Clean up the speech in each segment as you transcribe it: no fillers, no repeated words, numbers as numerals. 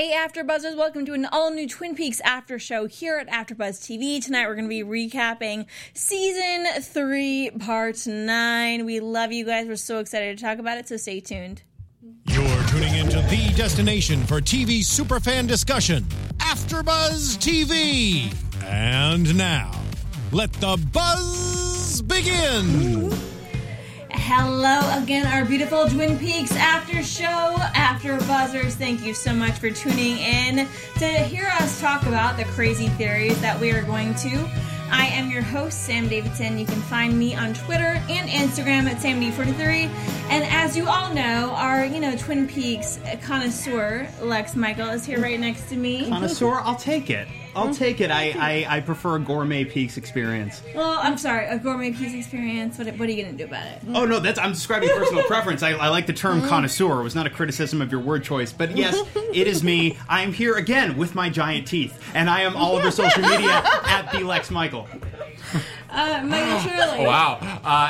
Hey AfterBuzzers, welcome to an all-new Twin Peaks after show here at AfterBuzz TV. Tonight we're going to be recapping Season 3, Part 9. We love you guys. We're so excited to talk about it, so stay tuned. You're tuning into the destination for TV superfan discussion, AfterBuzz TV. And now, let the buzz begin. Hello again, our beautiful Twin Peaks after show, after buzzers. Thank you so much for tuning in to hear us talk about the crazy theories that we are going to. I am your host, Sam Davidson. You can find me on Twitter and Instagram at SamD43. And as you all know, our, Twin Peaks connoisseur, Lex Michael, is here right next to me. Connoisseur? I'll take it. I prefer a gourmet Peaks experience. Well, I'm sorry, a gourmet Peaks experience. What are you going to do about it? Oh, no, I'm describing personal preference. I like the term connoisseur. It was not a criticism of your word choice. But yes, it is me. I am here again with my giant teeth. And I am all over social media at the Lex Michael. Michael Shirley. Wow.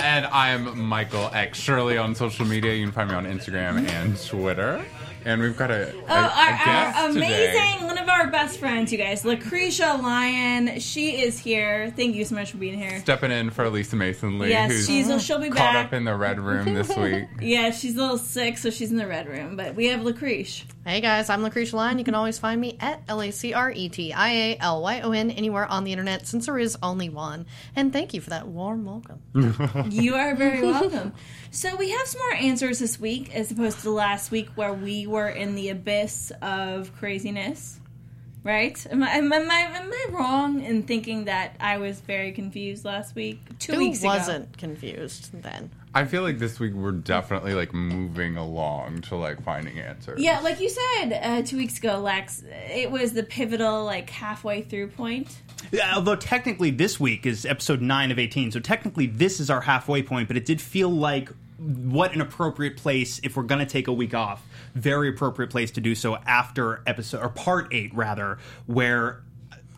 And I am Michael X Shirley on social media. You can find me on Instagram and Twitter. And we've got a guest our amazing today. One of our best friends, you guys, Lucretia Lyon. She is here. Thank you so much for being here. Stepping in for Lisa Mason Lee, who's she'll be caught back up in the Red Room this week. Yeah, she's a little sick, so she's in the Red Room. But we have Lucretia. Hey guys, I'm Lucretia Lyon. You can always find me at LacretiaLyon anywhere on the internet, since there is only one. And thank you for that warm welcome. You are very welcome. So we have some more answers this week as opposed to last week where we were in the abyss of craziness, right? Am I wrong in thinking that I was very confused last week? 2 weeks ago. Who wasn't confused then? I feel like this week we're definitely, moving along to, finding answers. Yeah, like you said 2 weeks ago, Lex, it was the pivotal, halfway through point. Yeah, although technically this week is episode 9 of 18, so technically this is our halfway point, but it did feel like what an appropriate place, if we're going to take a week off, very appropriate place to do so after episode, or part 8, rather, where,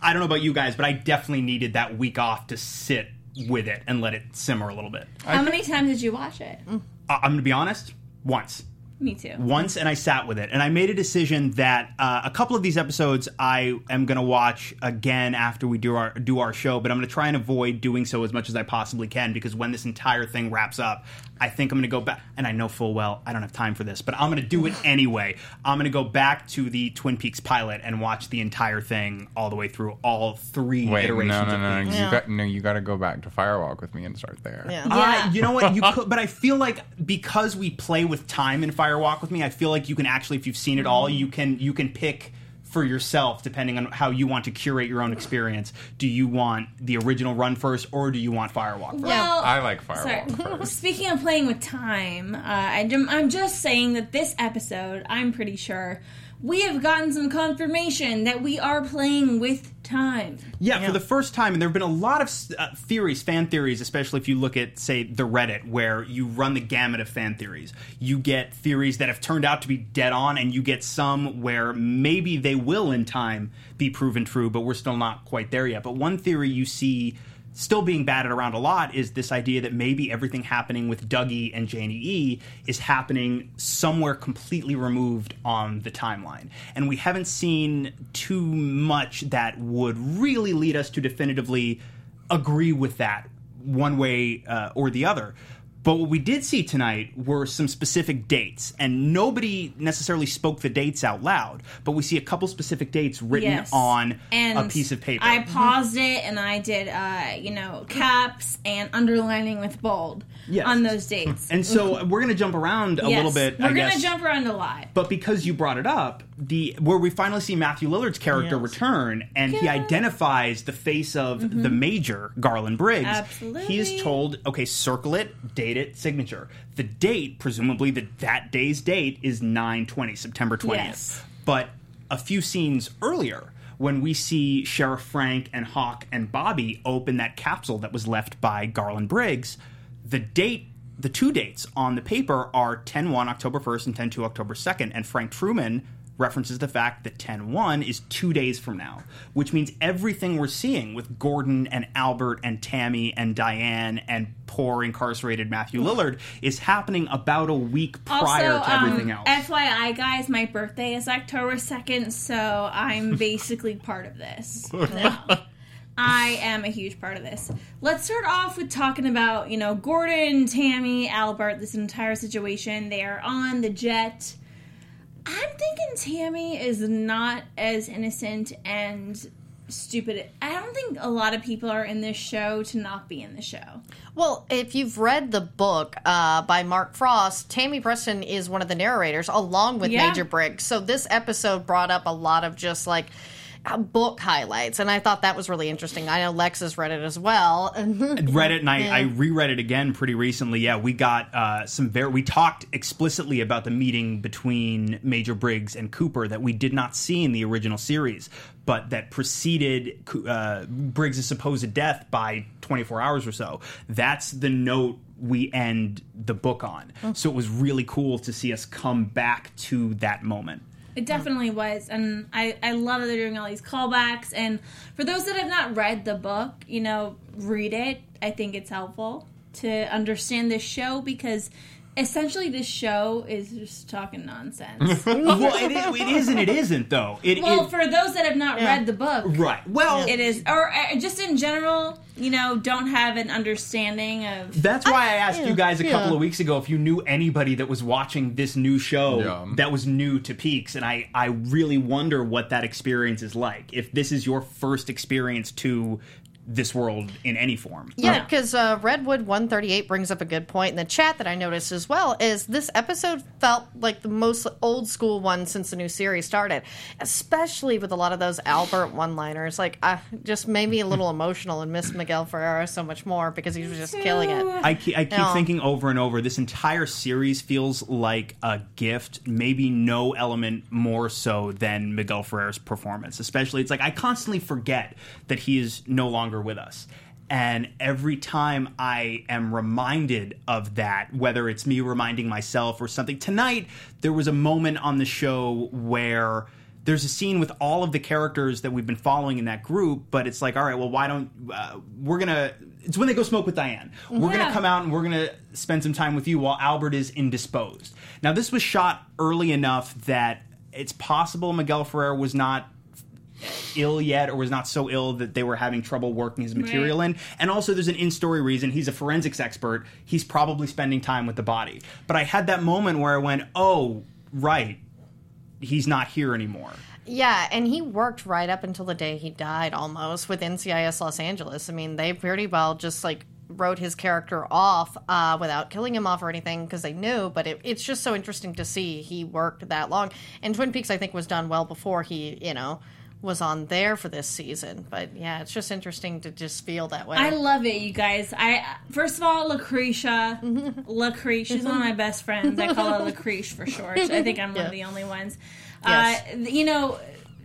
I don't know about you guys, but I definitely needed that week off to sit with it and let it simmer a little bit. How many times did you watch it? I'm going to be honest, once. Me too. Once, and I sat with it. And I made a decision that a couple of these episodes I am going to watch again after we do our show, but I'm going to try and avoid doing so as much as I possibly can, because when this entire thing wraps up, I think I'm going to go back, and I know full well I don't have time for this, but I'm going to do it anyway. I'm going to go back to the Twin Peaks pilot and watch the entire thing all the way through, all three iterations of it. No. Yeah. You got to go back to Firewalk with Me and start there. Yeah. You know what? You could, but I feel like because we play with time in Firewalk with Me, I feel like you can actually, if you've seen it all, you can pick for yourself, depending on how you want to curate your own experience. Do you want the original run first, or do you want Firewalk first? Well, I like Firewalk first. Speaking of playing with time, I'm just saying that this episode, I'm pretty sure, we have gotten some confirmation that we are playing with time. Yeah, for the first time, and there have been a lot of theories, fan theories, especially if you look at, say, the Reddit, where you run the gamut of fan theories. You get theories that have turned out to be dead on, and you get some where maybe they will in time be proven true, but we're still not quite there yet. But one theory you see still being batted around a lot is this idea that maybe everything happening with Dougie and Janie E is happening somewhere completely removed on the timeline. And we haven't seen too much that would really lead us to definitively agree with that one way or the other. But what we did see tonight were some specific dates, and nobody necessarily spoke the dates out loud, but we see a couple specific dates written on and a piece of paper. I paused it, and I did, caps and underlining with bold on those dates. And so we're going to jump around a little bit, I guess. We're going to jump around a lot. But because you brought it up, where we finally see Matthew Lillard's character return, and he identifies the face of the Major, Garland Briggs. Absolutely. He is told, okay, circle it, date it, signature. The date, presumably that day's date, is 9/20, September 20th. Yes. But a few scenes earlier, when we see Sheriff Frank and Hawk and Bobby open that capsule that was left by Garland Briggs, the two dates on the paper are 10/1, October 1st, and 10/2, October 2nd. And Frank Truman references the fact that 10-1 is 2 days from now, which means everything we're seeing with Gordon and Albert and Tammy and Diane and poor incarcerated Matthew Lillard is happening about a week prior also, to everything else. FYI, guys, my birthday is October 2nd, so I'm basically part of this. I am a huge part of this. Let's start off with talking about, you know, Gordon, Tammy, Albert, this entire situation. They are on the jet. I'm thinking Tammy is not as innocent and stupid. I don't think a lot of people are in this show to not be in the show. Well, if you've read the book by Mark Frost, Tammy Preston is one of the narrators along with Major Briggs. So this episode brought up a lot of just like book highlights, and I thought that was really interesting. I know Lex has read it as well. I reread it again pretty recently. Yeah, we got we talked explicitly about the meeting between Major Briggs and Cooper that we did not see in the original series, but that preceded Briggs' supposed death by 24 hours or so. That's the note we end the book on. Mm-hmm. So it was really cool to see us come back to that moment. It definitely was, and I love that they're doing all these callbacks, and for those that have not read the book, you know, read it. I think it's helpful to understand this show, because essentially this show is just talking nonsense. Well, it is and it isn't, though. For those that have not read the book. Right. Well. It is, or just in general, you know, don't have an understanding of... That's why I asked you guys a couple of weeks ago if you knew anybody that was watching this new show that was new to Peaks, and I really wonder what that experience is like. If this is your first experience to... this world in any form. Yeah, because Redwood 138 brings up a good point in the chat that I noticed as well, is this episode felt like the most old school one since the new series started, especially with a lot of those Albert one-liners. Like, just made me a little emotional and miss Miguel Ferrer so much more because he was just killing it. I keep thinking over and over, this entire series feels like a gift, maybe no element more so than Miguel Ferrer's performance. Especially, it's like I constantly forget that he is no longer with us. And every time I am reminded of that, whether it's me reminding myself or something, tonight there was a moment on the show where there's a scene with all of the characters that we've been following in that group, but it's like, all right, well, why don't it's when they go smoke with Diane. We're going to come out and we're going to spend some time with you while Albert is indisposed. Now, this was shot early enough that it's possible Miguel Ferrer was not ill yet, or was not so ill that they were having trouble working his material in. And also there's an in-story reason. He's a forensics expert. He's probably spending time with the body. But I had that moment where I went, oh, right, he's not here anymore. Yeah, and he worked right up until the day he died almost with NCIS Los Angeles. I mean, they pretty well just like wrote his character off without killing him off or anything because they knew, but it's just so interesting to see he worked that long. And Twin Peaks, I think, was done well before he, you know, was on there for this season. But yeah, it's just interesting to just feel that way. I love it, you guys. First of all, Lucretia, she's one of my best friends. I call her Lucretia for short. I think I'm one of the only ones. Yes. You know,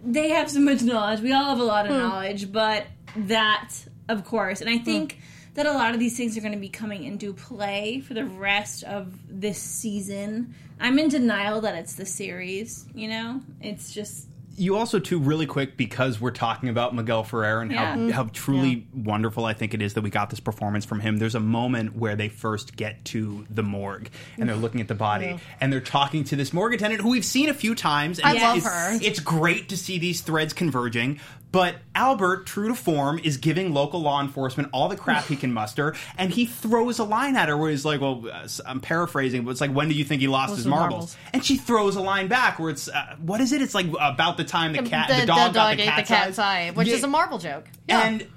they have so much knowledge. We all have a lot of knowledge, but that, of course. And I think that a lot of these things are going to be coming into play for the rest of this season. I'm in denial that it's the series, you know? It's just... You also, too, really quick, because we're talking about Miguel Ferrer and how truly wonderful I think it is that we got this performance from him. There's a moment where they first get to the morgue, and they're looking at the body, and they're talking to this morgue attendant who we've seen a few times. And I love her. It's great to see these threads converging. But Albert, true to form, is giving local law enforcement all the crap he can muster, and he throws a line at her where he's like, well, I'm paraphrasing, but it's like, when do you think he lost his marbles? And she throws a line back where it's, what is it? It's like about the time the dog ate the cat's eye, which is a marble joke. Yeah. And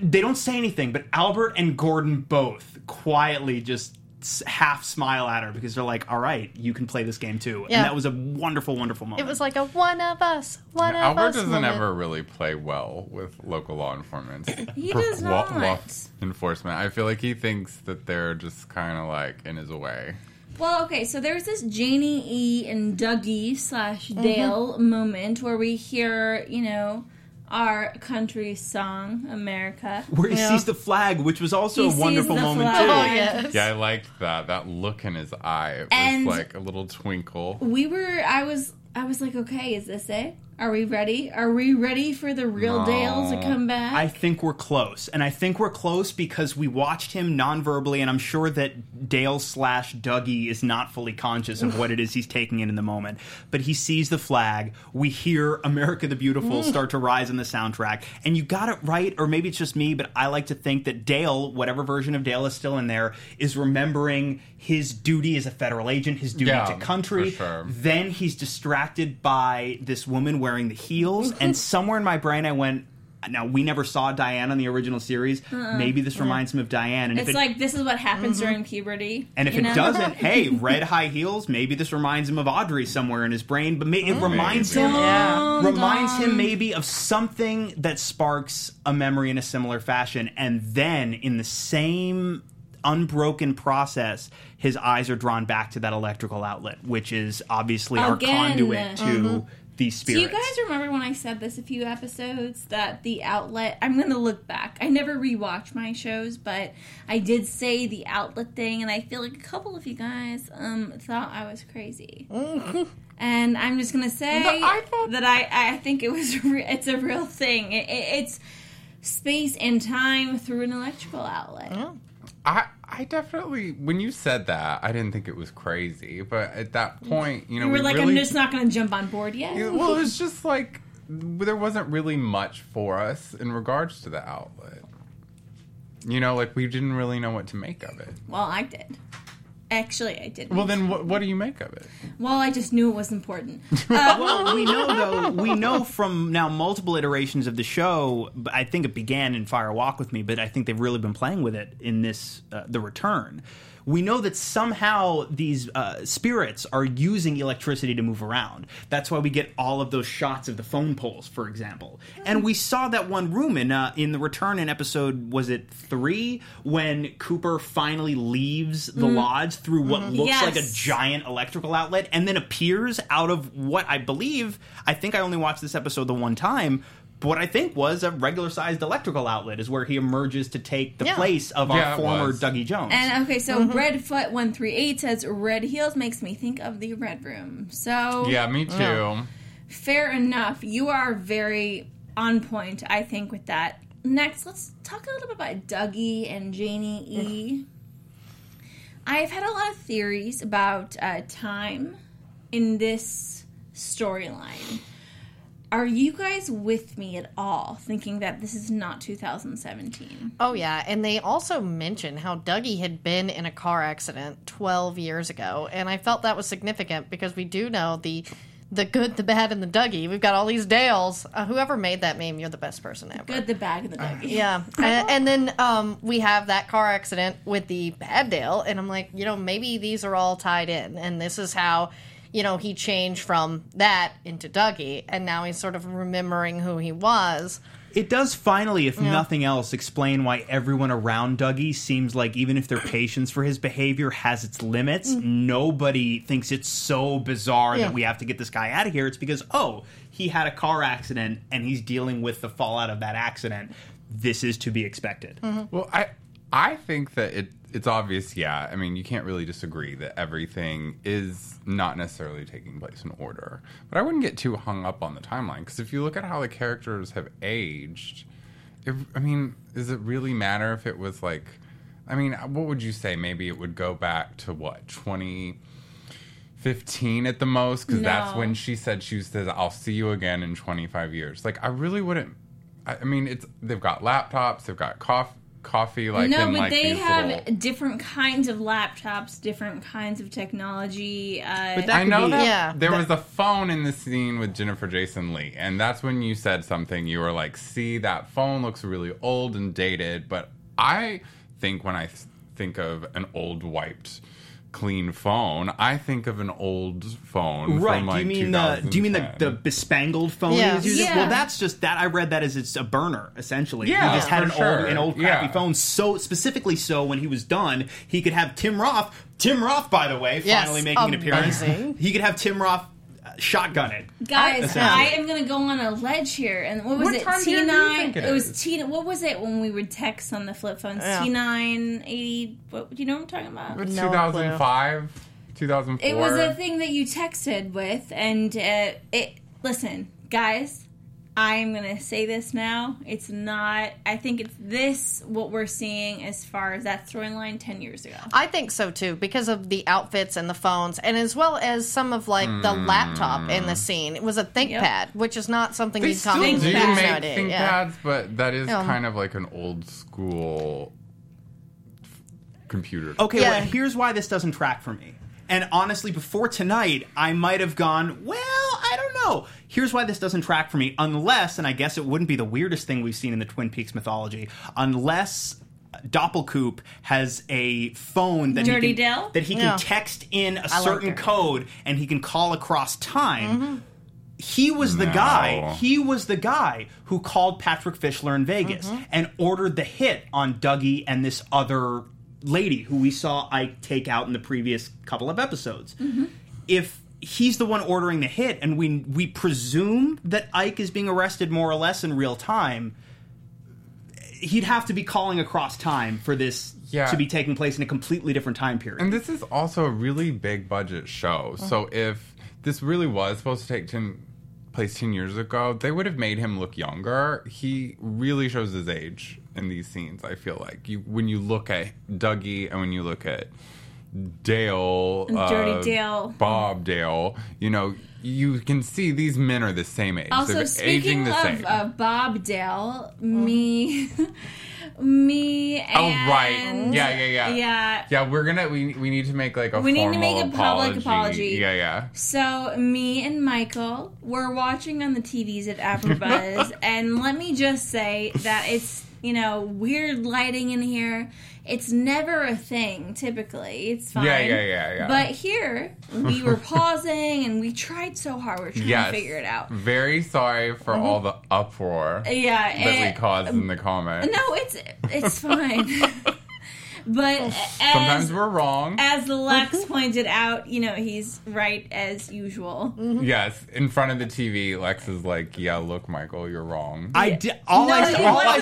they don't say anything, but Albert and Gordon both quietly just half smile at her because they're like, all right, you can play this game too. Yeah. And that was a wonderful, wonderful moment. It was like a one of us Albert doesn't ever really play well with local law enforcement. He does not. Law enforcement. I feel like he thinks that they're just kind of like in his way. Well, okay, so there's this Janie E. and Dougie / Dale moment where we hear, you know, our country song, America. Where he sees the flag, which was also a wonderful moment, too. Oh, yes. Yeah, I liked that. That look in his eye. It was like a little twinkle. I was I was like, okay, is this it? Are we ready? Are we ready for the real Dale to come back? I think we're close. And I think we're close because we watched him non-verbally, and I'm sure that Dale/Dougie is not fully conscious of what it is he's taking in the moment. But he sees the flag. We hear America the Beautiful start to rise in the soundtrack. And you got it right, or maybe it's just me, but I like to think that Dale, whatever version of Dale is still in there, is remembering his duty as a federal agent, his duty to country. For sure. Then he's distracted by this woman wearing the heels, and somewhere in my brain I went, now we never saw Diane on the original series, maybe this reminds him of Diane, and it's like this is what happens during puberty, and if it doesn't, hey, red high heels, maybe this reminds him of Audrey somewhere in his brain, but it reminds him reminds him maybe of something that sparks a memory in a similar fashion, and then in the same unbroken process his eyes are drawn back to that electrical outlet, which is obviously our conduit to these spirits. Do you guys remember when I said this a few episodes that the outlet... I'm going to look back. I never rewatch my shows, but I did say the outlet thing, and I feel like a couple of you guys thought I was crazy. And I'm just going to say that I think it was it's a real thing. It's space and time through an electrical outlet. I definitely, when you said that, I didn't think it was crazy. But at that point, you know, we were like, really, I'm just not going to jump on board yet. Well, it's just like there wasn't really much for us in regards to the outlet. You know, like we didn't really know what to make of it. Well, I did. Actually, I didn't. Well, then what do you make of it? Well, I just knew it was important. Well, we know, though, from now multiple iterations of the show, I think it began in Firewalk with Me, but I think they've really been playing with it in this, The Return. We know that somehow these spirits are using electricity to move around. That's why we get all of those shots of the phone poles, for example. And we saw that one room in The Return in episode, was it 3? When Cooper finally leaves the lodge through what looks like a giant electrical outlet and then appears out of what I believe, I think I only watched this episode the one time, what I think was a regular-sized electrical outlet is where he emerges to take the place of our former Dougie Jones. And, okay, so Redfoot 138 says, red heels makes me think of the Red Room. So... yeah, me too. Fair enough. You are very on point, I think, with that. Next, let's talk a little bit about Dougie and Janie E. I've had a lot of theories about time in this storyline. Are you guys with me at all, thinking that this is not 2017? Oh, yeah. And they also mentioned how Dougie had been in a car accident 12 years ago. And I felt that was significant because we do know the good, the bad, and the Dougie. We've got all these Dales. Whoever made that meme, you're the best person ever. Good, the bad, and the Dougie. Yeah. And then we have that car accident with the bad Dale. And I'm like, you know, maybe these are all tied in. And this is how... you know, he changed from that into Dougie, and now he's sort of remembering who he was. It does finally, if nothing else, explain why everyone around Dougie seems like, even if their patience for his behavior has its limits, nobody thinks it's so bizarre that we have to get this guy out of here. It's because, oh, he had a car accident, and he's dealing with the fallout of that accident. This is to be expected. Well, I think that it's obvious, I mean, you can't really disagree that everything is not necessarily taking place in order. But I wouldn't get too hung up on the timeline, because if you look at how the characters have aged, I mean, does it really matter if it was like... I mean, what would you say? Maybe it would go back to, what, 2015 at the most? Because that's when she said, I'll see you again in 25 years. Like, I really wouldn't... I mean, they've got laptops, they've got coffee, like no, but like they have different kinds of laptops, different kinds of technology. But I know that there was a phone in the scene with Jennifer Jason Leigh, and that's when you said something. You were like, "See, that phone looks really old and dated." But I think when I think of an old, wiped, clean phone, I think of an old phone. Right? From like do you mean the bespangled phone? Yeah. Well, that's just that. I read that as it's a burner, essentially. Yeah, he just had an old crappy phone. So specifically, when he was done, he could have Tim Roth. Tim Roth, by the way, finally making an appearance. He could have Tim Roth shotgun it. Guys, I am going to go on a ledge here. And what was it? T9. It was T9. What was it when we would text on the flip phones? T9, 80. What do you know what I'm talking about? 2005. 2004. It was a thing that you texted with, and listen, guys, I'm going to say this now. It's not... I think it's this, what we're seeing as far as that storyline 10 years ago. I think so, too, because of the outfits and the phones, and as well as some of, like, the laptop in the scene. It was a ThinkPad, which is not something they still do make ThinkPads, but that is kind of like an old-school computer. Okay, well, here's why this doesn't track for me. And honestly, before tonight, I might have gone, well, I don't know. Here's why this doesn't track for me, unless, and I guess it wouldn't be the weirdest thing we've seen in the Twin Peaks mythology, unless Doppelkoop has a phone that he can text in a certain code and he can call across time. Mm-hmm. He was the guy. He was the guy who called Patrick Fischler in Vegas and ordered the hit on Dougie and this other lady who we saw Ike take out in the previous couple of episodes. Mm-hmm. If he's the one ordering the hit and we presume that Ike is being arrested more or less in real time, he'd have to be calling across time for this to be taking place in a completely different time period. And this is also a really big budget show. Mm-hmm. So if this really was supposed to take place 10 years ago, they would have made him look younger. He really shows his age in these scenes, I feel like. When you look at Dougie and when you look at Dale, Dirty Dale, Bob Dale, you know, you can see these men are the same age. Also, they're speaking of Bob Dale, me and... Oh, right. Yeah. Yeah, we're gonna... We need to make, like, a formal apology. We need to make a public apology. Yeah. So, me and Michael were watching on the TVs at AfterBuzz, and let me just say that it's, you know, weird lighting in here. It's never a thing, typically. It's fine. Yeah. But here, we were pausing, and we tried so hard. We're trying to figure it out. Very sorry for all the uproar that we caused in the comments. No, it's fine. But sometimes we're wrong. As Lex pointed out, you know, he's right as usual. Mm-hmm. Yes, in front of the TV, Lex is like, yeah, look, Michael, you're wrong. All I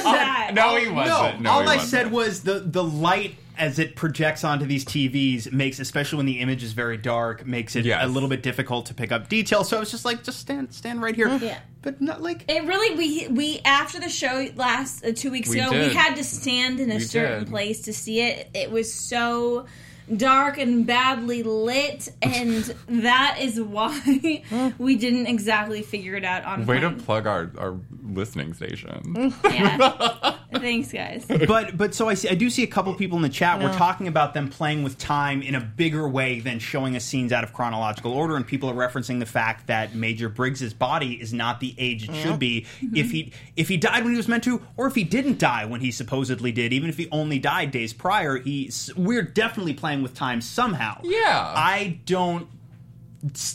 said was the light as it projects onto these TVs makes, especially when the image is very dark, makes it a little bit difficult to pick up detail. So I was just like, just stand right here. Yeah. But not like... It really, we after the show last 2 weeks ago, we had to stand in a certain place to see it. It was so dark and badly lit, and that is why we didn't exactly figure it out on time. To plug our listening station. Yeah. Thanks, guys. But so I do see a couple people in the chat were talking about them playing with time in a bigger way than showing us scenes out of chronological order, and people are referencing the fact that Major Briggs's body is not the age it should be if he died when he was meant to, or if he didn't die when he supposedly did. Even if he only died days prior, we're definitely playing with time somehow. Yeah. I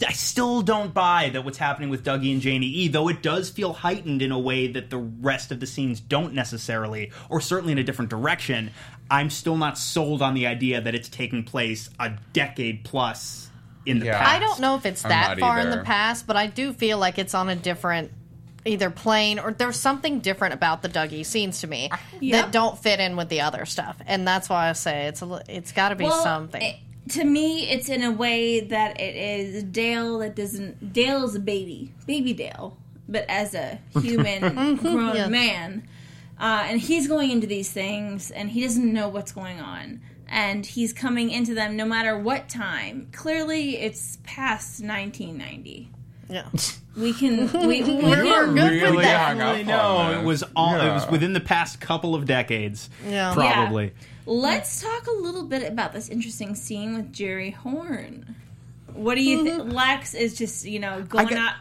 still don't buy that what's happening with Dougie and Janie E, though it does feel heightened in a way that the rest of the scenes don't necessarily, or certainly in a different direction. I'm still not sold on the idea that it's taking place a decade plus in the past. I don't know if it's that far in the past, but I do feel like it's on a different either plane, or there's something different about the Dougie scenes to me that don't fit in with the other stuff. And that's why I say it's got to be something. To me, it's in a way that it is Dale that doesn't... Dale's a baby Dale, but as a human grown man. And he's going into these things, and he doesn't know what's going on. And he's coming into them no matter what time. Clearly, it's past 1990. Yeah. We were really hung up on that. It was within the past couple of decades, probably. Yeah. Let's talk a little bit about this interesting scene with Jerry Horne. What do you think? Lex is just, you know, going out.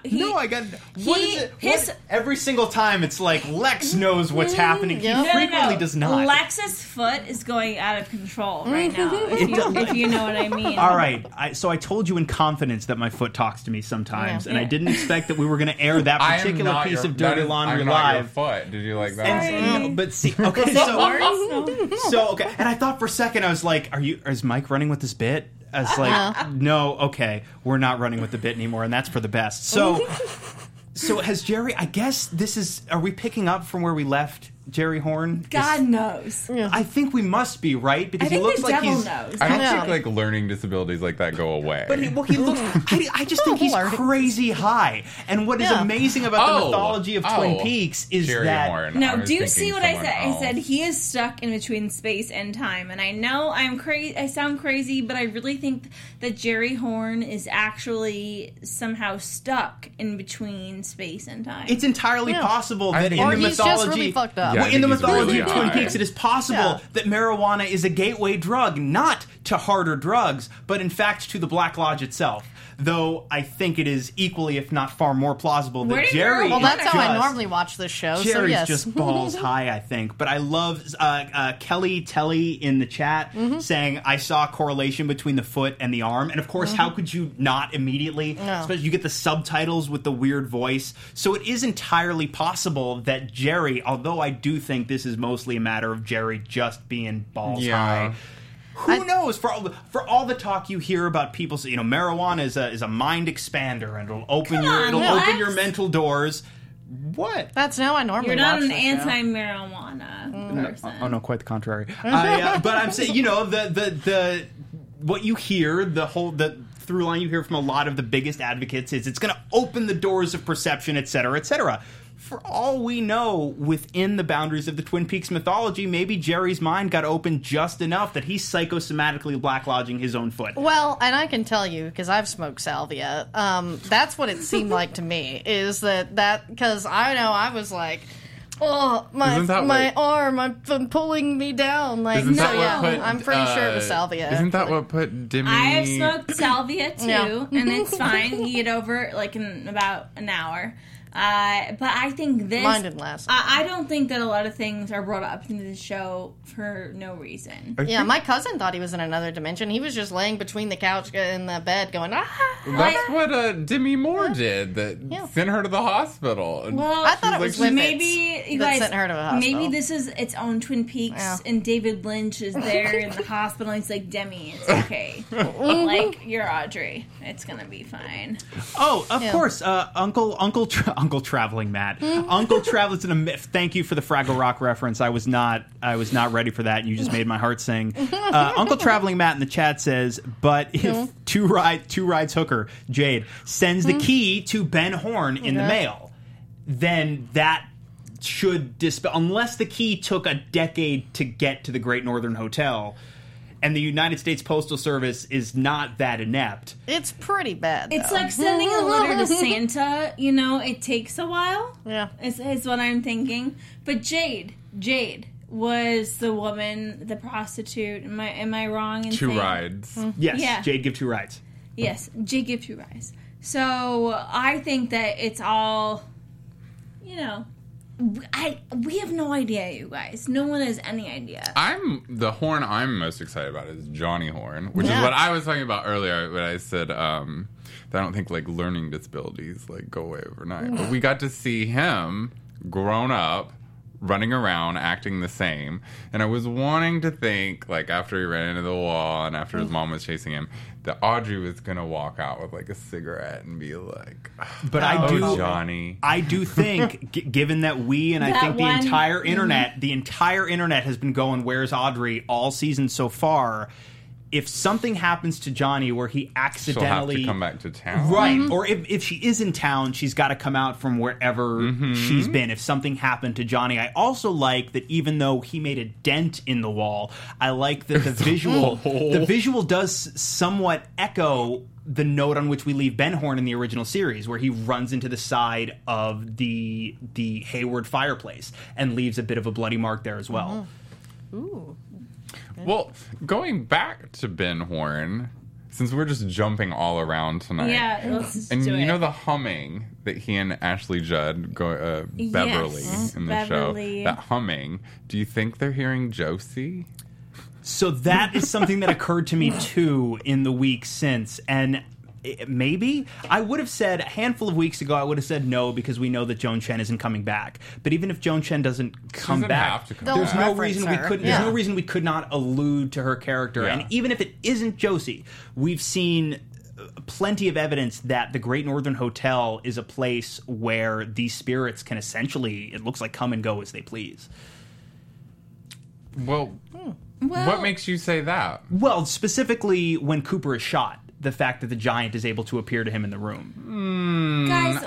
Every single time it's like Lex knows what's happening. He frequently does not. Lex's foot is going out of control right now, if you know what I mean. All right. So I told you in confidence that my foot talks to me sometimes, and I didn't expect that we were going to air that particular piece of dirty laundry live. Your foot. Did you like that? No, but see, okay, so, and I thought for a second, I was like, is Mike running with this bit? I was like, no, okay, we're not running with the bit anymore, and that's for the best. So has Jerry, I guess are we picking up from where we left Jerry Horne? God knows. I think we must be, right? Because he looks like he's... I don't think learning disabilities like that go away. But he looks... I just think he's crazy high. And what is amazing about the mythology of Twin Peaks is Jerry that... Horne. No, do you see what I said? I said he is stuck in between space and time. And I know I'm crazy. I sound crazy, but I really think that Jerry Horne is actually somehow stuck in between space and time. It's entirely possible that in the mythology... he's just really fucked up. Yeah, in the mythology of Twin Peaks, it is possible that marijuana is a gateway drug, not to harder drugs, but in fact to the Black Lodge itself. Though I think it is equally, if not far more plausible that Jerry... Well, that's how I normally watch this show, Jerry's just balls high, I think. But I love Kelly Telly in the chat saying, I saw a correlation between the foot and the arm. And of course, how could you not immediately? Especially you get the subtitles with the weird voice. So it is entirely possible that Jerry, although I do think this is mostly a matter of Jerry just being balls high... Who knows? For all the talk you hear about people, you know, marijuana is a mind expander and it'll open open your mental doors. What? That's now I normally. You're not an anti-marijuana person. No, quite the contrary. But I'm saying, you know, the what you hear, the through line you hear from a lot of the biggest advocates is it's going to open the doors of perception, et cetera, et cetera. For all we know, within the boundaries of the Twin Peaks mythology, maybe Jerry's mind got open just enough that he's psychosomatically black lodging his own foot. Well, and I can tell you, because I've smoked salvia, that's what it seemed like to me, is that because I know I was like... Oh, my arm! I'm pulling me down. Like I'm pretty sure it was salvia. Isn't that what put Demi? I've smoked salvia too, and it's fine. You get over it like in about an hour. But I think this. Mine didn't last. I don't think that a lot of things are brought up into the show for no reason. Yeah, my cousin thought he was in another dimension. He was just laying between the couch and the bed, going ah. That's what Demi Moore did. That sent her to the hospital. Well, I thought it was like, maybe you guys sent her to the hospital. Maybe this is its own Twin Peaks, and David Lynch is there in the hospital. And he's like, Demi, it's okay. Like you're Audrey. It's gonna be fine. Oh, of course, Uncle Traveling Matt. Uncle Traveling, thank you for the Fraggle Rock reference. I was not ready for that, and you just made my heart sing. Uncle Traveling Matt in the chat says, but if Two Rides Hooker, Jade, sends the key to Ben Horne in the mail, then that should dispel... Unless the key took a decade to get to the Great Northern Hotel... And the United States Postal Service is not that inept. It's pretty bad, though. It's like sending a letter to Santa. You know, it takes a while. Yeah. Is what I'm thinking. But Jade was the woman, the prostitute. Am I wrong in saying? Two rides. Yes, yeah. Jade give two rides. Yes, Jade give two rides. So I think that it's all, you know... We have no idea, you guys. No one has any idea. The Horne I'm most excited about is Johnny Horne, which is what I was talking about earlier when I said that I don't think like learning disabilities like go away overnight. But we got to see him grown up, running around, acting the same. And I was wanting to think, like, after he ran into the wall and after his mom was chasing him, that Audrey was going to walk out with, like, a cigarette and be like, Johnny. I do think, given that we, and that I think the entire internet has been going, where's Audrey all season so far, if something happens to Johnny where he accidentally... She'll have to come back to town. Right. Or if she is in town, she's got to come out from wherever she's been. If something happened to Johnny. I also like that even though he made a dent in the wall, I like that the visual does somewhat echo the note on which we leave Ben Horne in the original series, where he runs into the side of the Hayward fireplace and leaves a bit of a bloody mark there as well. Ooh. Well, going back to Ben Horne, since we're just jumping all around tonight. Yeah, let's do it. And you know the humming that he and Ashley Judd go Beverly in the show. That humming. Do you think they're hearing Josie? So that is something that occurred to me too in the week since, and maybe I would have said a handful of weeks ago. I would have said no because we know that Joan Chen isn't coming back. But even if Joan Chen doesn't come back, there's no reason we couldn't. There's no reason we could not allude to her character. Yeah. And even if it isn't Josie, we've seen plenty of evidence that the Great Northern Hotel is a place where these spirits can essentially, it looks like, come and go as they please. Well, what makes you say that? Well, specifically when Cooper is shot, the fact that the giant is able to appear to him in the room. Guys,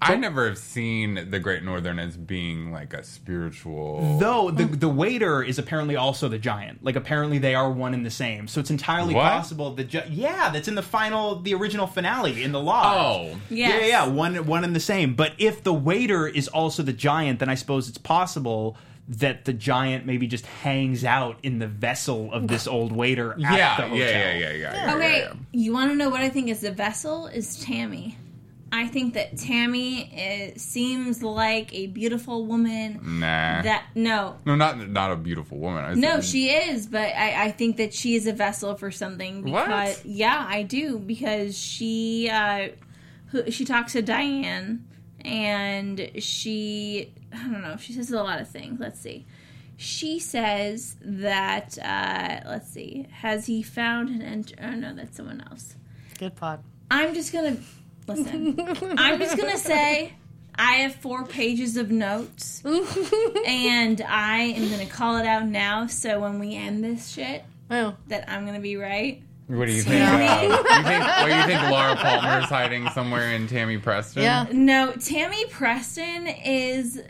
I never have seen the Great Northern as being like a spiritual... Though the waiter is apparently also the giant. Like, apparently they are one and the same. So it's entirely possible that... Yeah, that's in the original finale in the lodge. Oh. Yes. Yeah, one and the same. But if the waiter is also the giant, then I suppose it's possible that the giant maybe just hangs out in the vessel of this old waiter at the hotel. Yeah. Okay, you want to know what I think is the vessel? Is Tammy. I think that Tammy seems like a beautiful woman. Nah. No, not a beautiful woman. She is, but I think that she is a vessel for something. Because, what? Yeah, I do, because she talks to Diane, and she, I don't know, she says a lot of things. Let's see. She says that, let's see, has he found an oh, no, that's someone else. Good pod. I'm just going to say I have 4 pages of notes, and I am going to call it out now, so when we end this shit, that I'm going to be right. What do you think? You think Laura Palmer is hiding somewhere in Tammy Preston? Yeah. No, Tammy Preston is,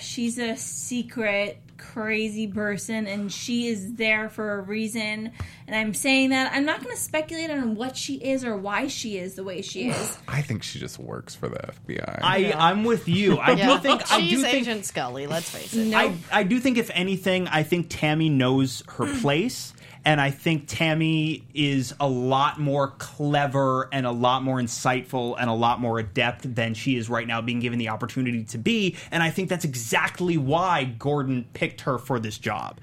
she's a secret crazy person, and she is there for a reason, and I'm saying that. I'm not going to speculate on what she is or why she is the way she is. I think she just works for the FBI. I'm with you. I do think Agent Scully, let's face it. I do think, if anything, I think Tammy knows her place, and I think Tammy is a lot more clever and a lot more insightful and a lot more adept than she is right now being given the opportunity to be. And I think that's exactly why Gordon picked her for this job.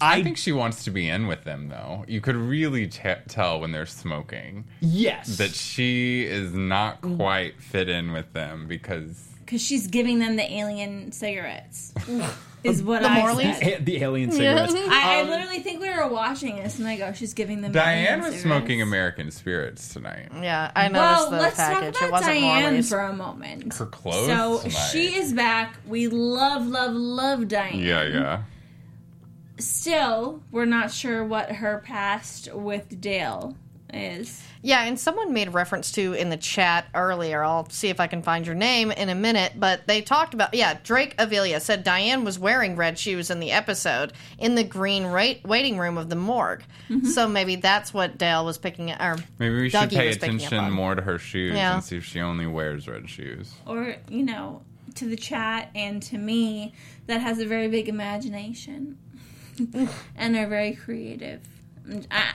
I think she wants to be in with them, though. You could really tell when they're smoking. Yes. That she is not quite fit in with them because she's giving them the alien cigarettes. Is what I said. The alien cigarettes. I literally think we were watching this, and I go, she's giving them Diane was cigarettes. Smoking American Spirits tonight. Yeah, I noticed the package. Talk about it wasn't Diane Morley's. For a moment. Her clothes. So she is back. We love Diane. Yeah. Still, we're not sure what her past with Dale is. Yeah, and someone made reference to in the chat earlier, I'll see if I can find your name in a minute, but they talked about, Drake Avelia said Diane was wearing red shoes in the episode in the green waiting room of the morgue. Mm-hmm. So maybe that's what Dale was picking up. Maybe we should pay attention more to her shoes and see if she only wears red shoes. Or, to the chat and to me, that has a very big imagination and are very creative.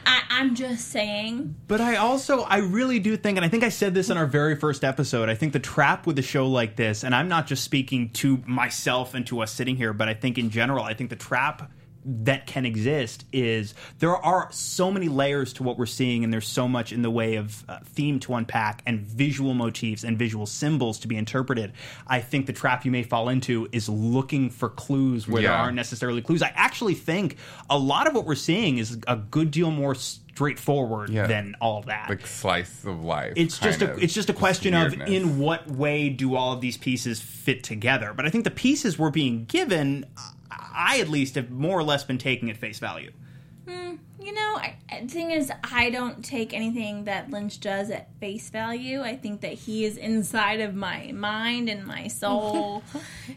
I'm just saying. But I really do think, and I think I said this in our very first episode, I think the trap with a show like this, and I'm not just speaking to myself and to us sitting here, but I think in general, I think the trap that can exist is there are so many layers to what we're seeing, and there's so much in the way of theme to unpack and visual motifs and visual symbols to be interpreted. I think the trap you may fall into is looking for clues where there aren't necessarily clues. I actually think a lot of what we're seeing is a good deal more straightforward than all that. Like slice of life. It's just a question weirdness. Of in what way do all of these pieces fit together. But I think the pieces we're being given, I at least have more or less been taking at face value. The thing is, I don't take anything that Lynch does at face value. I think that he is inside of my mind and my soul,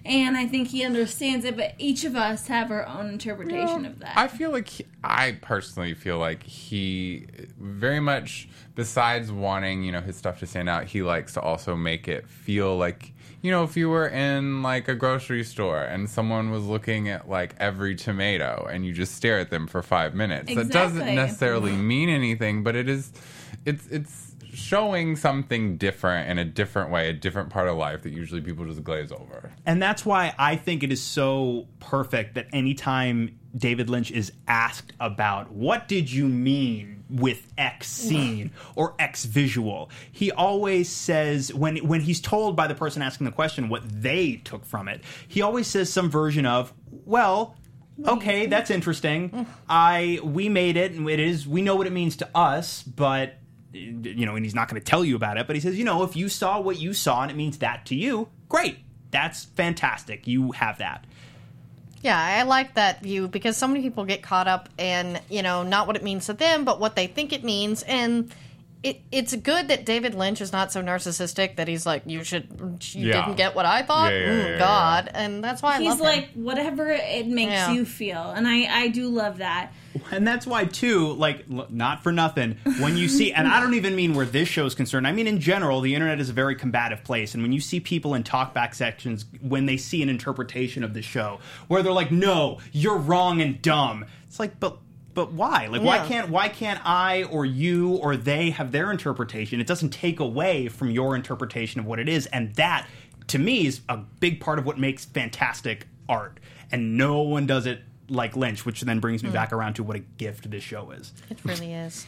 and I think he understands it, but each of us have our own interpretation of that. I feel like he very much, besides wanting, his stuff to stand out, he likes to also make it feel like, if you were in, a grocery store and someone was looking at, every tomato and you just stare at them for 5 minutes. Exactly. That doesn't necessarily mean anything, but it's showing something different in a different way, a different part of life that usually people just glaze over. And that's why I think it is so perfect that anytime David Lynch is asked about what did you mean with X scene or X visual, he always says, when he's told by the person asking the question what they took from it, he always says some version of, well, okay, that's interesting. We made it, and it is, we know what it means to us, but, you know, and he's not going to tell you about it, but he says, you know, if you saw what you saw and it means that to you, great. That's fantastic. You have that. Yeah, I like that view, because so many people get caught up in, you know, not what it means to them, but what they think it means. And it's good that David Lynch is not so narcissistic that he's like, you didn't get what I thought? God. Yeah. And that's why he's like, whatever it makes you feel. And I do love that. And that's why, too, like, not for nothing, when you see, and I don't even mean where this show's concerned, I mean in general, the internet is a very combative place, and when you see people in talkback sections, when they see an interpretation of the show, where they're like, no, you're wrong and dumb, it's like, but why? Like, why can't I or you or they have their interpretation? It doesn't take away from your interpretation of what it is, and that, to me, is a big part of what makes fantastic art, and no one does it like Lynch, which then brings me back around to what a gift this show is. It really is.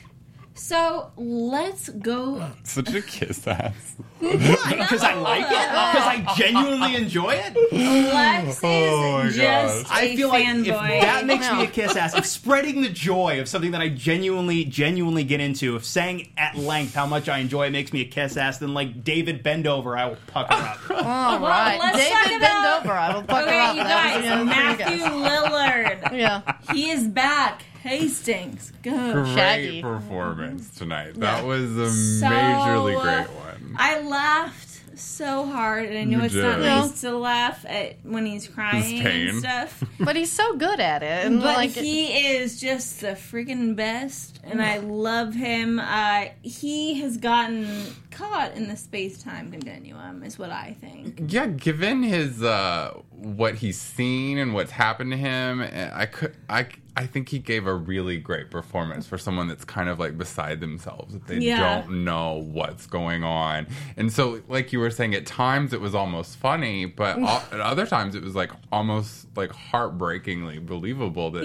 So let's go. Such a kiss ass. Because I like it. Because I genuinely enjoy it. Lex is just I feel like if that makes me a kiss ass, if spreading the joy of something that I genuinely get into, if saying at length how much I enjoy it makes me a kiss ass, then like David bend over, I will pucker up. All right, well, David bend over, I will pucker up. You guys, Matthew Lillard. Yeah, he is back. Hastings. Good. Great Shaggy. Performance tonight. That was a majorly great one. I laughed so hard, and I know it's not nice to laugh at when he's crying and stuff. But he's so good at it. And but like, he is just the freaking best, and I love him. He has gotten caught in the space-time continuum, is what I think. Yeah, given his what he's seen and what's happened to him, I think he gave a really great performance for someone that's kind of like beside themselves, that they don't know what's going on. And so, like you were saying, at times it was almost funny, but at other times it was like almost like heartbreakingly believable that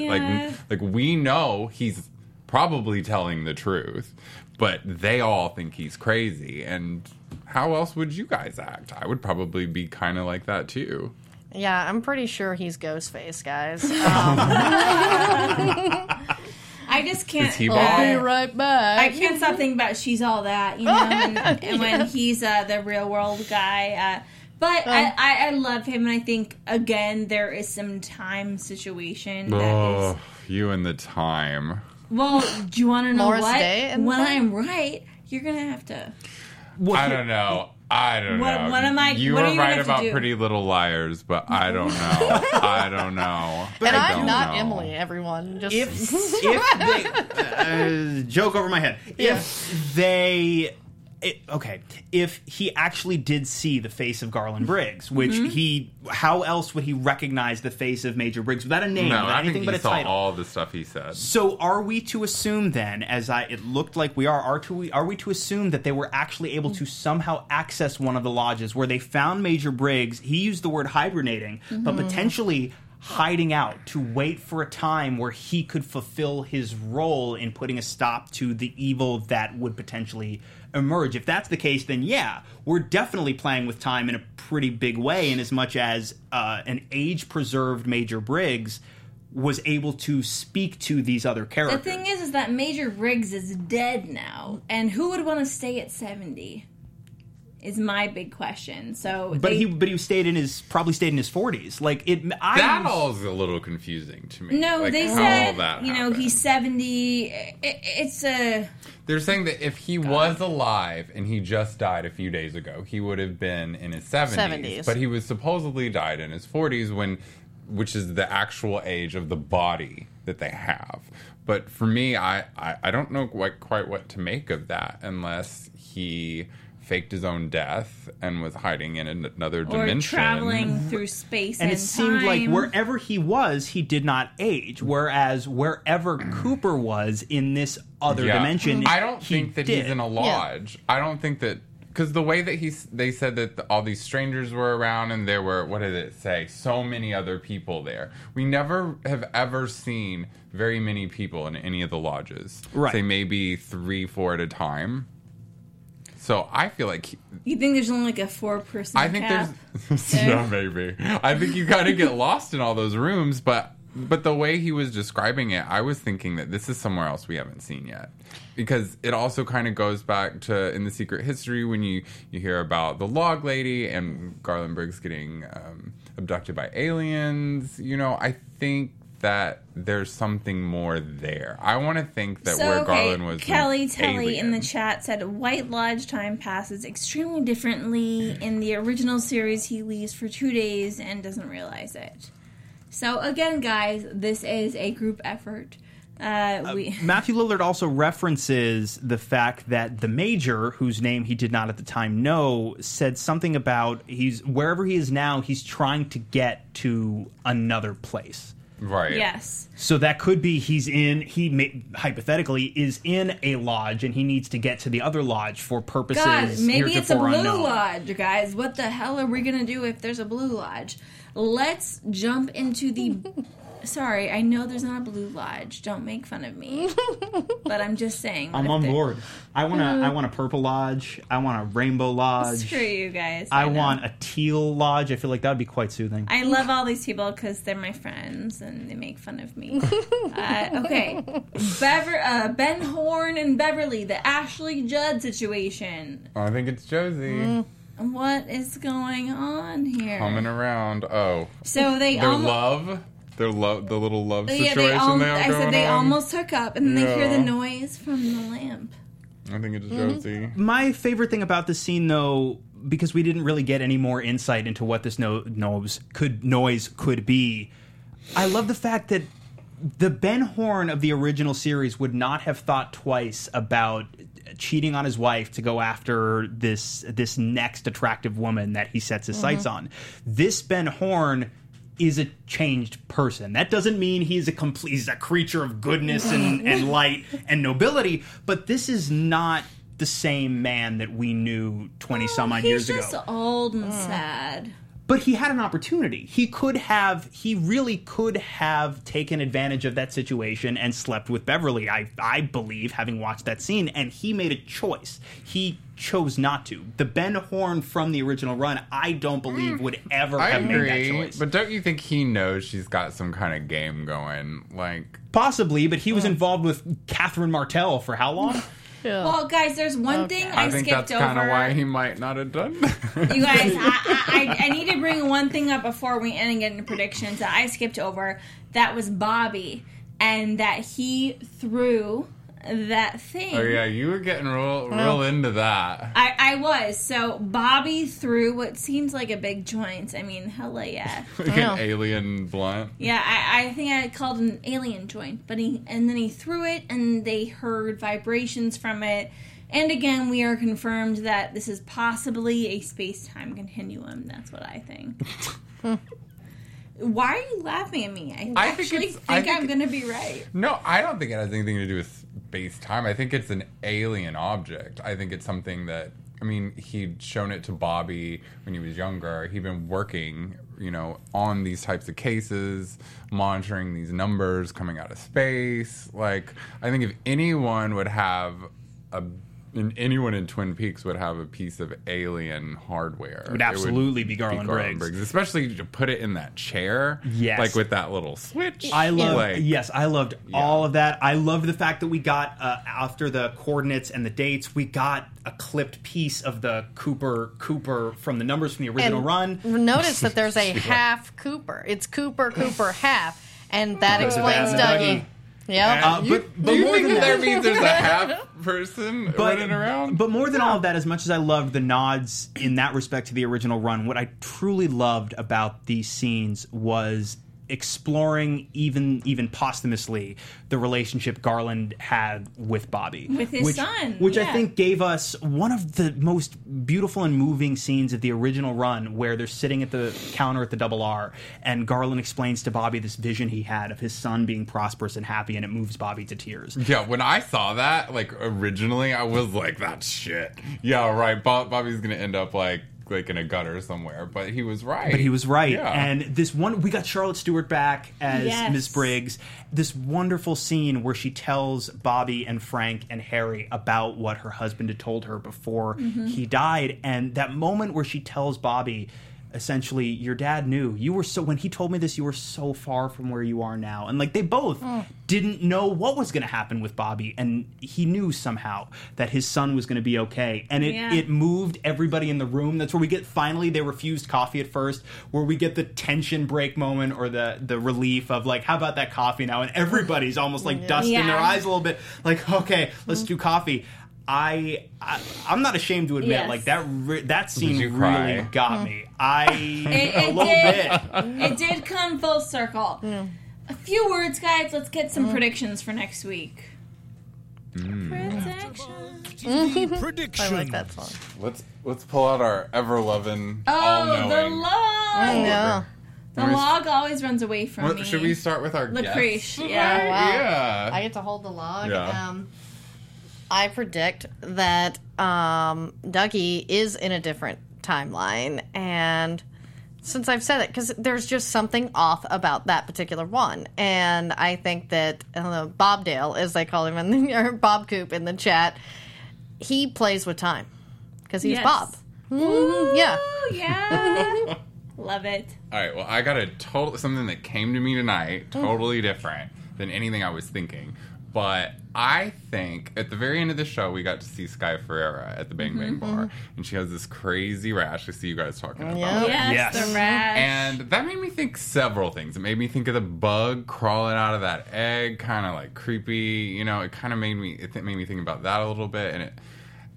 like we know he's probably telling the truth, but they all think he's crazy. And how else would you guys act? I would probably be kind of like that too. Yeah, I'm pretty sure he's Ghostface, guys. I just can't. I'll be right back. I can't stop thinking about She's All That, you know, and when he's the real world guy. But I love him, and I think, again, there is some time situation. That is, you and the time. Well, do you want to know Morris what? When I'm right, you're going to have to. I don't know. What am I? You were right about Pretty Little Liars, but I don't know. I don't know. And I'm not Emily. Everyone, just if they joke over my head. If he actually did see the face of Garland Briggs, which how else would he recognize the face of Major Briggs without a name, without anything but a title? No, I think he saw all the stuff he said. So are we to assume then, it looked like we are we to assume that they were actually able to somehow access one of the lodges where they found Major Briggs? He used the word hibernating, but potentially hiding out to wait for a time where he could fulfill his role in putting a stop to the evil that would potentially emerge. If that's the case, then we're definitely playing with time in a pretty big way, in as much as an age-preserved Major Briggs was able to speak to these other characters. The thing is that Major Briggs is dead now, and who would want to stay at 70? Is my big question. So, but he probably stayed in his 40s. Like that all's a little confusing to me. No, like, they said he's 70. It's a. They're saying that if he was alive and he just died a few days ago, he would have been in his 70s. But he was supposedly died in his 40s, which is the actual age of the body that they have. But for me, I don't know quite what to make of that, unless he faked his own death and was hiding in another dimension. Or traveling through space and time. And it seemed like wherever he was, he did not age, whereas wherever Cooper was in this other dimension, I don't think that he's in a lodge. Yeah. I don't think that... Because the way that they said that all these strangers were around, and there were, what did it say, so many other people there. We never have ever seen very many people in any of the lodges. Right. Say maybe 3-4 at a time. So I feel like... You think there's only like a 4-person cap? I think there's... Yeah, maybe. I think you kind of get lost in all those rooms, but But the way he was describing it, I was thinking that this is somewhere else we haven't seen yet. Because it also kind of goes back to in the Secret History when you hear about the log lady and Garland Briggs getting abducted by aliens. You know, I think that there's something more there. I want to think that Garland was Kelly Telly alien. In the chat said, White Lodge time passes extremely differently in the original series. He leaves for 2 days and doesn't realize it. So, again, guys, this is a group effort. Matthew Lillard also references the fact that the major, whose name he did not at the time know, said something about he's wherever he is now, he's trying to get to another place. Right. Yes. So that could be hypothetically, is in a lodge and he needs to get to the other lodge for purposes. God, maybe it's a blue lodge, guys. What the hell are we going to do if there's a blue lodge? Let's jump into the... Sorry, I know there's not a blue lodge. Don't make fun of me. But I'm just saying. I'm on board. I want a purple lodge. I want a rainbow lodge. Screw you guys. I want a teal lodge. I feel like that would be quite soothing. I love all these people because they're my friends and they make fun of me. Okay. Ben Horne and Beverly, the Ashley Judd situation. I think it's Josie. Mm. What is going on here? Coming around. Oh. So the little love situation they almost hook up, and then they hear the noise from the lamp. I think it's Josie. My favorite thing about this scene, though, because we didn't really get any more insight into what this noise could be, I love the fact that the Ben Horne of the original series would not have thought twice about cheating on his wife to go after this next attractive woman that he sets his sights on. This Ben Horne is a changed person. That doesn't mean he's a creature of goodness and light and nobility, but this is not the same man that we knew 20-some-odd years ago. He's just old and sad. But he had an opportunity. He really could have taken advantage of that situation and slept with Beverly, I believe, having watched that scene, and he made a choice. He chose not to. The Ben Horne from the original run, I don't believe would ever have made that choice. But don't you think he knows she's got some kind of game going? Like possibly, but he was involved with Catherine Martell for how long? Yeah. Well, guys, there's one thing I skipped over. I think that's kind of why he might not have done that. You guys, I need to bring one thing up before we end and get into predictions that I skipped over. That was Bobby, and that he threw that thing. Oh, yeah, you were getting real into that. I was. So Bobby threw what seems like a big joint. I mean, hella yeah. Like an alien blunt? Yeah, I think I called an alien joint. But then he threw it, and they heard vibrations from it. And again, we are confirmed that this is possibly a space-time continuum. That's what I think. Why are you laughing at me? I think I'm going to be right. No, I don't think it has anything to do with space-time. I think it's an alien object. I think it's something that, I mean, he'd shown it to Bobby when he was younger. He'd been working, on these types of cases, monitoring these numbers coming out of space. Like, I think if anyone would have anyone in Twin Peaks would have a piece of alien hardware. It would absolutely be Garland Briggs. Especially to put it in that chair. Yes. Like with that little switch. I loved all of that. I loved the fact that we got, after the coordinates and the dates, we got a clipped piece of the Cooper from the numbers from the original run. Notice that there's a half Cooper. It's Cooper, half. And that explains Dougie. Yeah, but do you think that means there's a half person running around? But more than all of that, as much as I loved the nods in that respect to the original run, what I truly loved about these scenes was exploring, even posthumously, the relationship Garland had with Bobby. With his son. Which I think gave us one of the most beautiful and moving scenes of the original run, where they're sitting at the counter at the Double R, and Garland explains to Bobby this vision he had of his son being prosperous and happy, and it moves Bobby to tears. Yeah, when I saw that, like, originally, I was like, that's shit. Yeah, right, Bobby's gonna end up like in a gutter somewhere, but he was right. Yeah. And this one, we got Charlotte Stewart back as Miss Briggs. This wonderful scene where she tells Bobby and Frank and Harry about what her husband had told her before he died, and that moment where she tells Bobby essentially your dad knew you were so, when he told me this, you were so far from where you are now. And like they both didn't know what was going to happen with Bobby, and he knew somehow that his son was going to be okay. And it moved everybody in the room. That's where we get finally they refused coffee at first, where we get the tension break moment or the relief of like, how about that coffee now? And everybody's almost like dusting their eyes a little bit like, okay, let's do coffee. I'm not ashamed to admit, like that scene really got me. It did come full circle. Yeah. A few words, guys. Let's get some predictions for next week. Prediction. I like that song. Let's pull out our ever-loving, all-knowing. The log. I know. The log always runs away from me. Should we start with our Lucretia? Yeah. Oh, wow. Yeah. I get to hold the log. Yeah. I predict that Dougie is in a different timeline, and since I've said it, because there's just something off about that particular one, and I think that Bob Dale, as they call him, or Bob Coop in the chat, he plays with time because he's Bob. Ooh, yeah, love it. All right, well, I got something that came to me tonight, totally different than anything I was thinking. But I think at the very end of the show, we got to see Sky Ferreira at the Bang Bang Bar. And she has this crazy rash. I see you guys talking about it. Yes, the rash. And that made me think several things. It made me think of the bug crawling out of that egg, kind of like creepy. You know, it kind of made me think about that a little bit. And it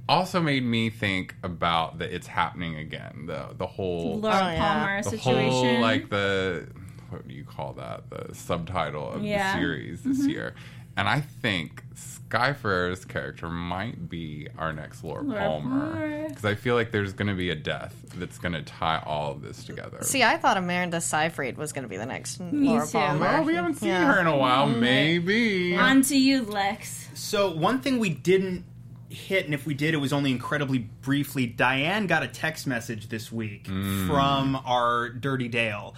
also made me think about the It's Happening Again. The whole Laura Palmer situation. Whole, like the, what do you call that? The subtitle of the series this year. And I think Sky Ferreira's character might be our next Laura Palmer. Because I feel like there's going to be a death that's going to tie all of this together. See, I thought Amanda Seyfried was going to be the next Laura Palmer. Well, we haven't seen her in a while. Maybe. On to you, Lex. So one thing we didn't hit, and if we did, it was only incredibly briefly. Diane got a text message this week from our Dirty Dale.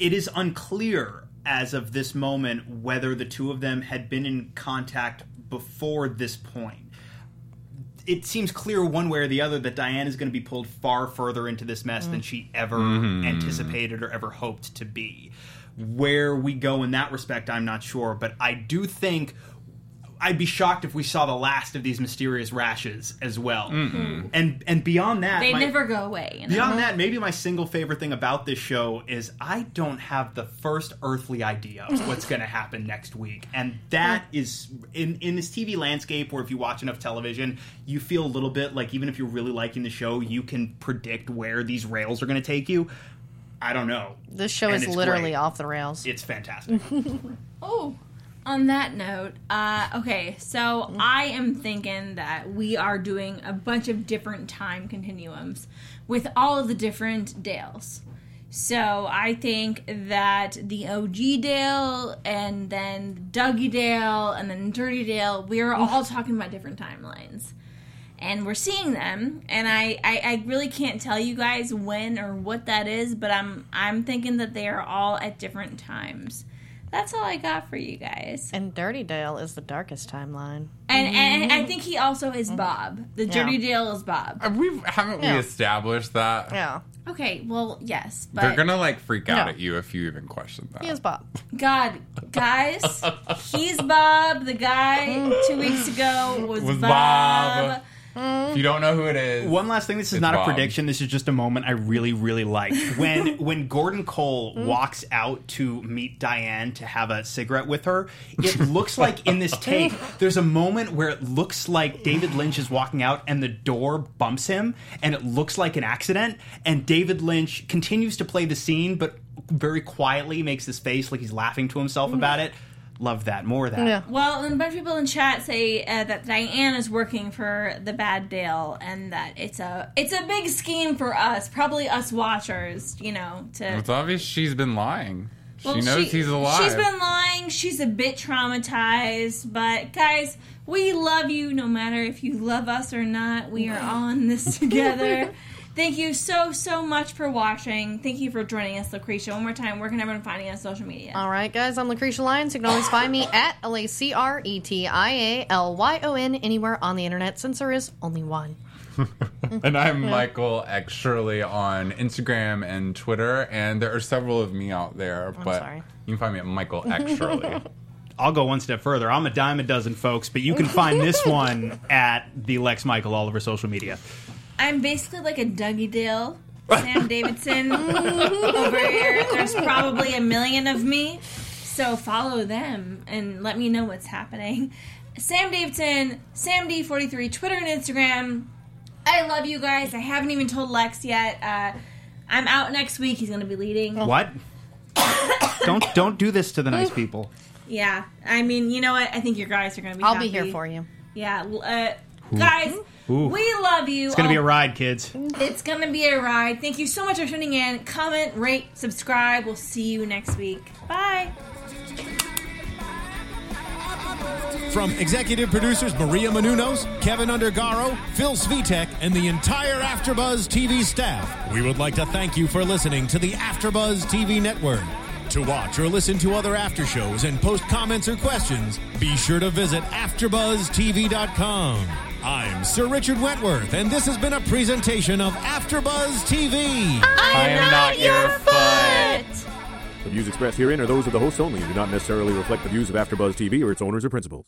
It is unclear as of this moment whether the two of them had been in contact before this point. It seems clear one way or the other that Diane is going to be pulled far further into this mess than she ever anticipated or ever hoped to be. Where we go in that respect, I'm not sure, but I do think I'd be shocked if we saw the last of these mysterious rashes as well. Mm-hmm. And beyond that, they never go away. Beyond that, maybe my single favorite thing about this show is I don't have the first earthly idea of what's going to happen next week. And that is, in this TV landscape where if you watch enough television, you feel a little bit like even if you're really liking the show, you can predict where these rails are going to take you. I don't know. This show is literally off the rails. It's fantastic. On that note, okay, so I am thinking that we are doing a bunch of different time continuums with all of the different Dales. So I think that the OG Dale and then Dougie Dale and then Dirty Dale, we're all talking about different timelines. And we're seeing them, and I really can't tell you guys when or what that is, but I'm thinking that they are all at different times. That's all I got for you guys. And Dirty Dale is the darkest timeline. And I think he also is Bob. The Dirty Dale is Bob. Haven't we established that? Yeah. Okay, well, yes. But they're going to, like, freak out at you if you even question that. He is Bob. God, guys, he's Bob. The guy 2 weeks ago was Bob. If you don't know who it is. One last thing. This is not a prediction. This is just a moment I really, really like. When Gordon Cole walks out to meet Diane to have a cigarette with her, it looks like in this take, there's a moment where it looks like David Lynch is walking out and the door bumps him and it looks like an accident. And David Lynch continues to play the scene, but very quietly makes this face like he's laughing to himself about it. Love that. More of that. Yeah. Well, and a bunch of people in chat say that Diane is working for the bad Dale and that it's a big scheme for us, probably us watchers, you know. It's obvious she's been lying. Well, she knows he's alive. She's been lying. She's a bit traumatized. But, guys, we love you no matter if you love us or not. We are all in this together. Thank you so, so much for watching. Thank you for joining us, Lucretia. One more time, where can everyone find you on social media? All right, guys, I'm Lucretia Lyon. You can always find me at LACRETIALYON anywhere on the internet since there is only one. And I'm Michael X Shirley on Instagram and Twitter, and there are several of me out there, but you can find me at Michael X Shirley. I'll go one step further. I'm a dime a dozen, folks, but you can find this one at the Lex Michael all over social media. I'm basically like a Dougie Dale, Sam Davidson over here. There's probably a million of me, so follow them and let me know what's happening. Sam Davidson, SamD43, Twitter and Instagram. I love you guys. I haven't even told Lex yet. I'm out next week. He's going to be leading. What? Don't do this to the nice people. Yeah. I mean, you know what? I think your guys are going to be I'll happy. Be here for you. Yeah. Guys, we love you. It's going to be a ride, kids. It's going to be a ride. Thank you so much for tuning in. Comment, rate, subscribe. We'll see you next week. Bye. From executive producers Maria Menounos, Kevin Undergaro, Phil Svitek, and the entire AfterBuzz TV staff, we would like to thank you for listening to the AfterBuzz TV network. To watch or listen to other after shows and post comments or questions, be sure to visit AfterBuzzTV.com. I'm Sir Richard Wentworth, and this has been a presentation of AfterBuzz TV. I am not your foot! The views expressed herein are those of the hosts only and do not necessarily reflect the views of AfterBuzz TV or its owners or principals.